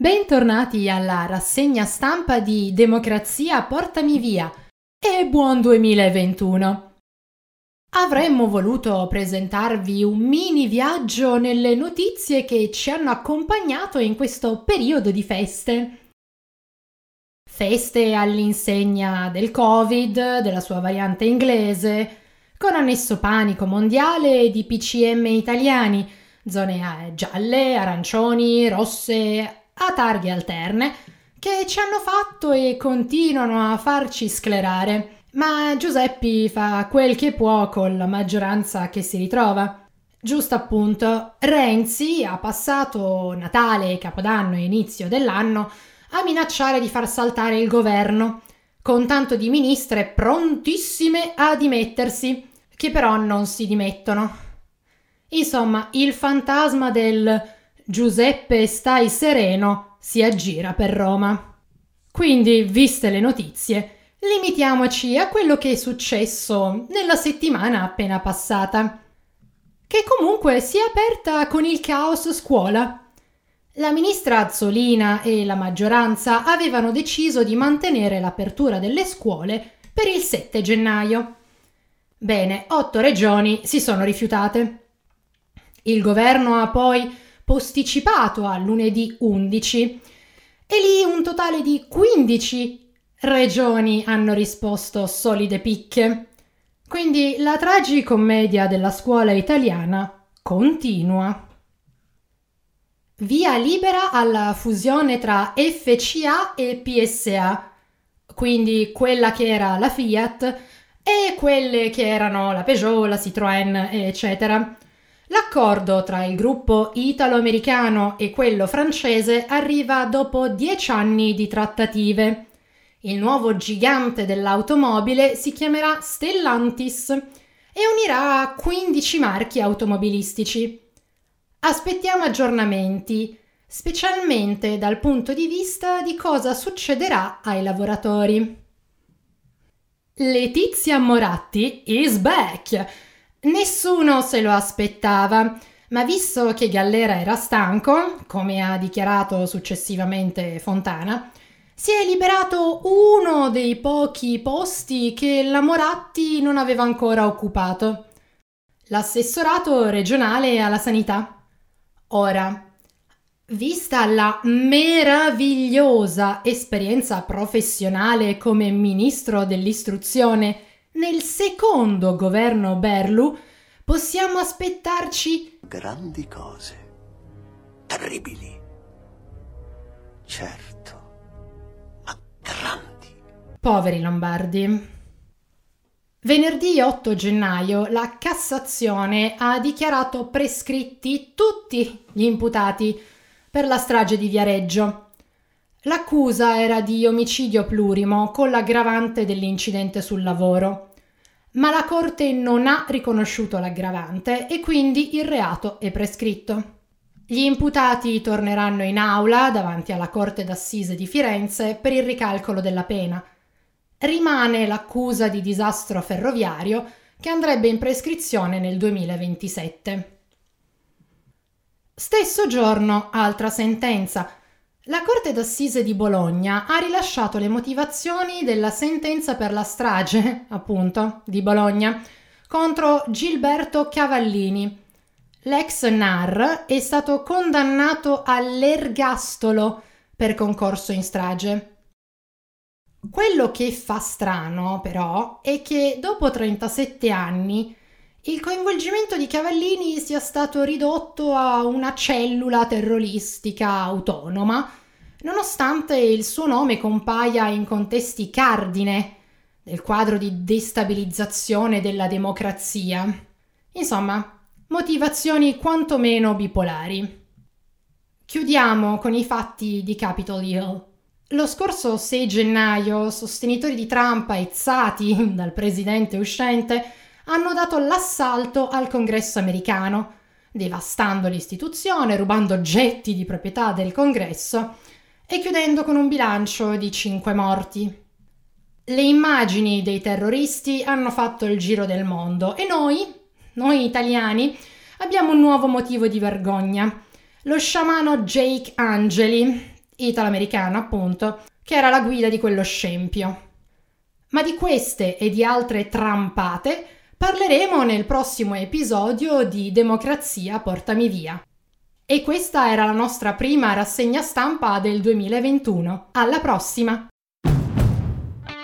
Bentornati alla rassegna stampa di Democrazia Portami Via e buon 2021! Avremmo voluto presentarvi un mini viaggio nelle notizie che ci hanno accompagnato in questo periodo di feste. Feste all'insegna del Covid, della sua variante inglese, con annesso panico mondiale e di PCM italiani, zone gialle, arancioni, rosse, a targhe alterne, che ci hanno fatto e continuano a farci sclerare, ma Giuseppi fa quel che può con la maggioranza che si ritrova. Giusto appunto, Renzi ha passato Natale, Capodanno e inizio dell'anno a minacciare di far saltare il governo, con tanto di ministre prontissime a dimettersi, che però non si dimettono. Insomma, il fantasma del Giuseppe stai sereno si aggira per Roma. Quindi, viste le notizie, limitiamoci a quello che è successo nella settimana appena passata, che comunque si è aperta con il caos scuola. La ministra Azzolina e la maggioranza avevano deciso di mantenere l'apertura delle scuole per il 7 gennaio. Bene, 8 regioni si sono rifiutate. Il governo ha poi posticipato a lunedì 11 e lì un totale di 15 regioni hanno risposto solide picche. Quindi la tragicommedia della scuola italiana continua. Via libera alla fusione tra FCA e PSA, quindi quella che era la Fiat e quelle che erano la Peugeot, la Citroën, eccetera. L'accordo tra il gruppo italo-americano e quello francese arriva dopo 10 anni di trattative. Il nuovo gigante dell'automobile si chiamerà Stellantis e unirà 15 marchi automobilistici. Aspettiamo aggiornamenti, specialmente dal punto di vista di cosa succederà ai lavoratori. Letizia Moratti is back! Nessuno se lo aspettava, ma visto che Gallera era stanco, come ha dichiarato successivamente Fontana, si è liberato uno dei pochi posti che la Moratti non aveva ancora occupato: l'assessorato regionale alla sanità. Ora, vista la meravigliosa esperienza professionale come ministro dell'istruzione nel secondo governo Berlu, possiamo aspettarci grandi cose, terribili, certo, ma grandi. Poveri lombardi. Venerdì 8 gennaio la Cassazione ha dichiarato prescritti tutti gli imputati per la strage di Viareggio. L'accusa era di omicidio plurimo con l'aggravante dell'incidente sul lavoro, ma la Corte non ha riconosciuto l'aggravante e quindi il reato è prescritto. Gli imputati torneranno in aula davanti alla Corte d'Assise di Firenze per il ricalcolo della pena. Rimane l'accusa di disastro ferroviario che andrebbe in prescrizione nel 2027. Stesso giorno, altra sentenza. La Corte d'Assise di Bologna ha rilasciato le motivazioni della sentenza per la strage, appunto, di Bologna, contro Gilberto Cavallini. L'ex NAR è stato condannato all'ergastolo per concorso in strage. Quello che fa strano, però, è che dopo 37 anni il coinvolgimento di Cavallini sia stato ridotto a una cellula terroristica autonoma, nonostante il suo nome compaia in contesti cardine del quadro di destabilizzazione della democrazia. Insomma, motivazioni quantomeno bipolari. Chiudiamo con i fatti di Capitol Hill. Lo scorso 6 gennaio, sostenitori di Trump aizzati dal presidente uscente hanno dato l'assalto al Congresso americano, devastando l'istituzione, rubando oggetti di proprietà del Congresso e chiudendo con un bilancio di 5 morti. Le immagini dei terroristi hanno fatto il giro del mondo e noi italiani, abbiamo un nuovo motivo di vergogna. Lo sciamano Jake Angeli, italo-americano appunto, che era la guida di quello scempio. Ma di queste e di altre trampate parleremo nel prossimo episodio di Democrazia Portami Via. E questa era la nostra prima rassegna stampa del 2021. Alla prossima!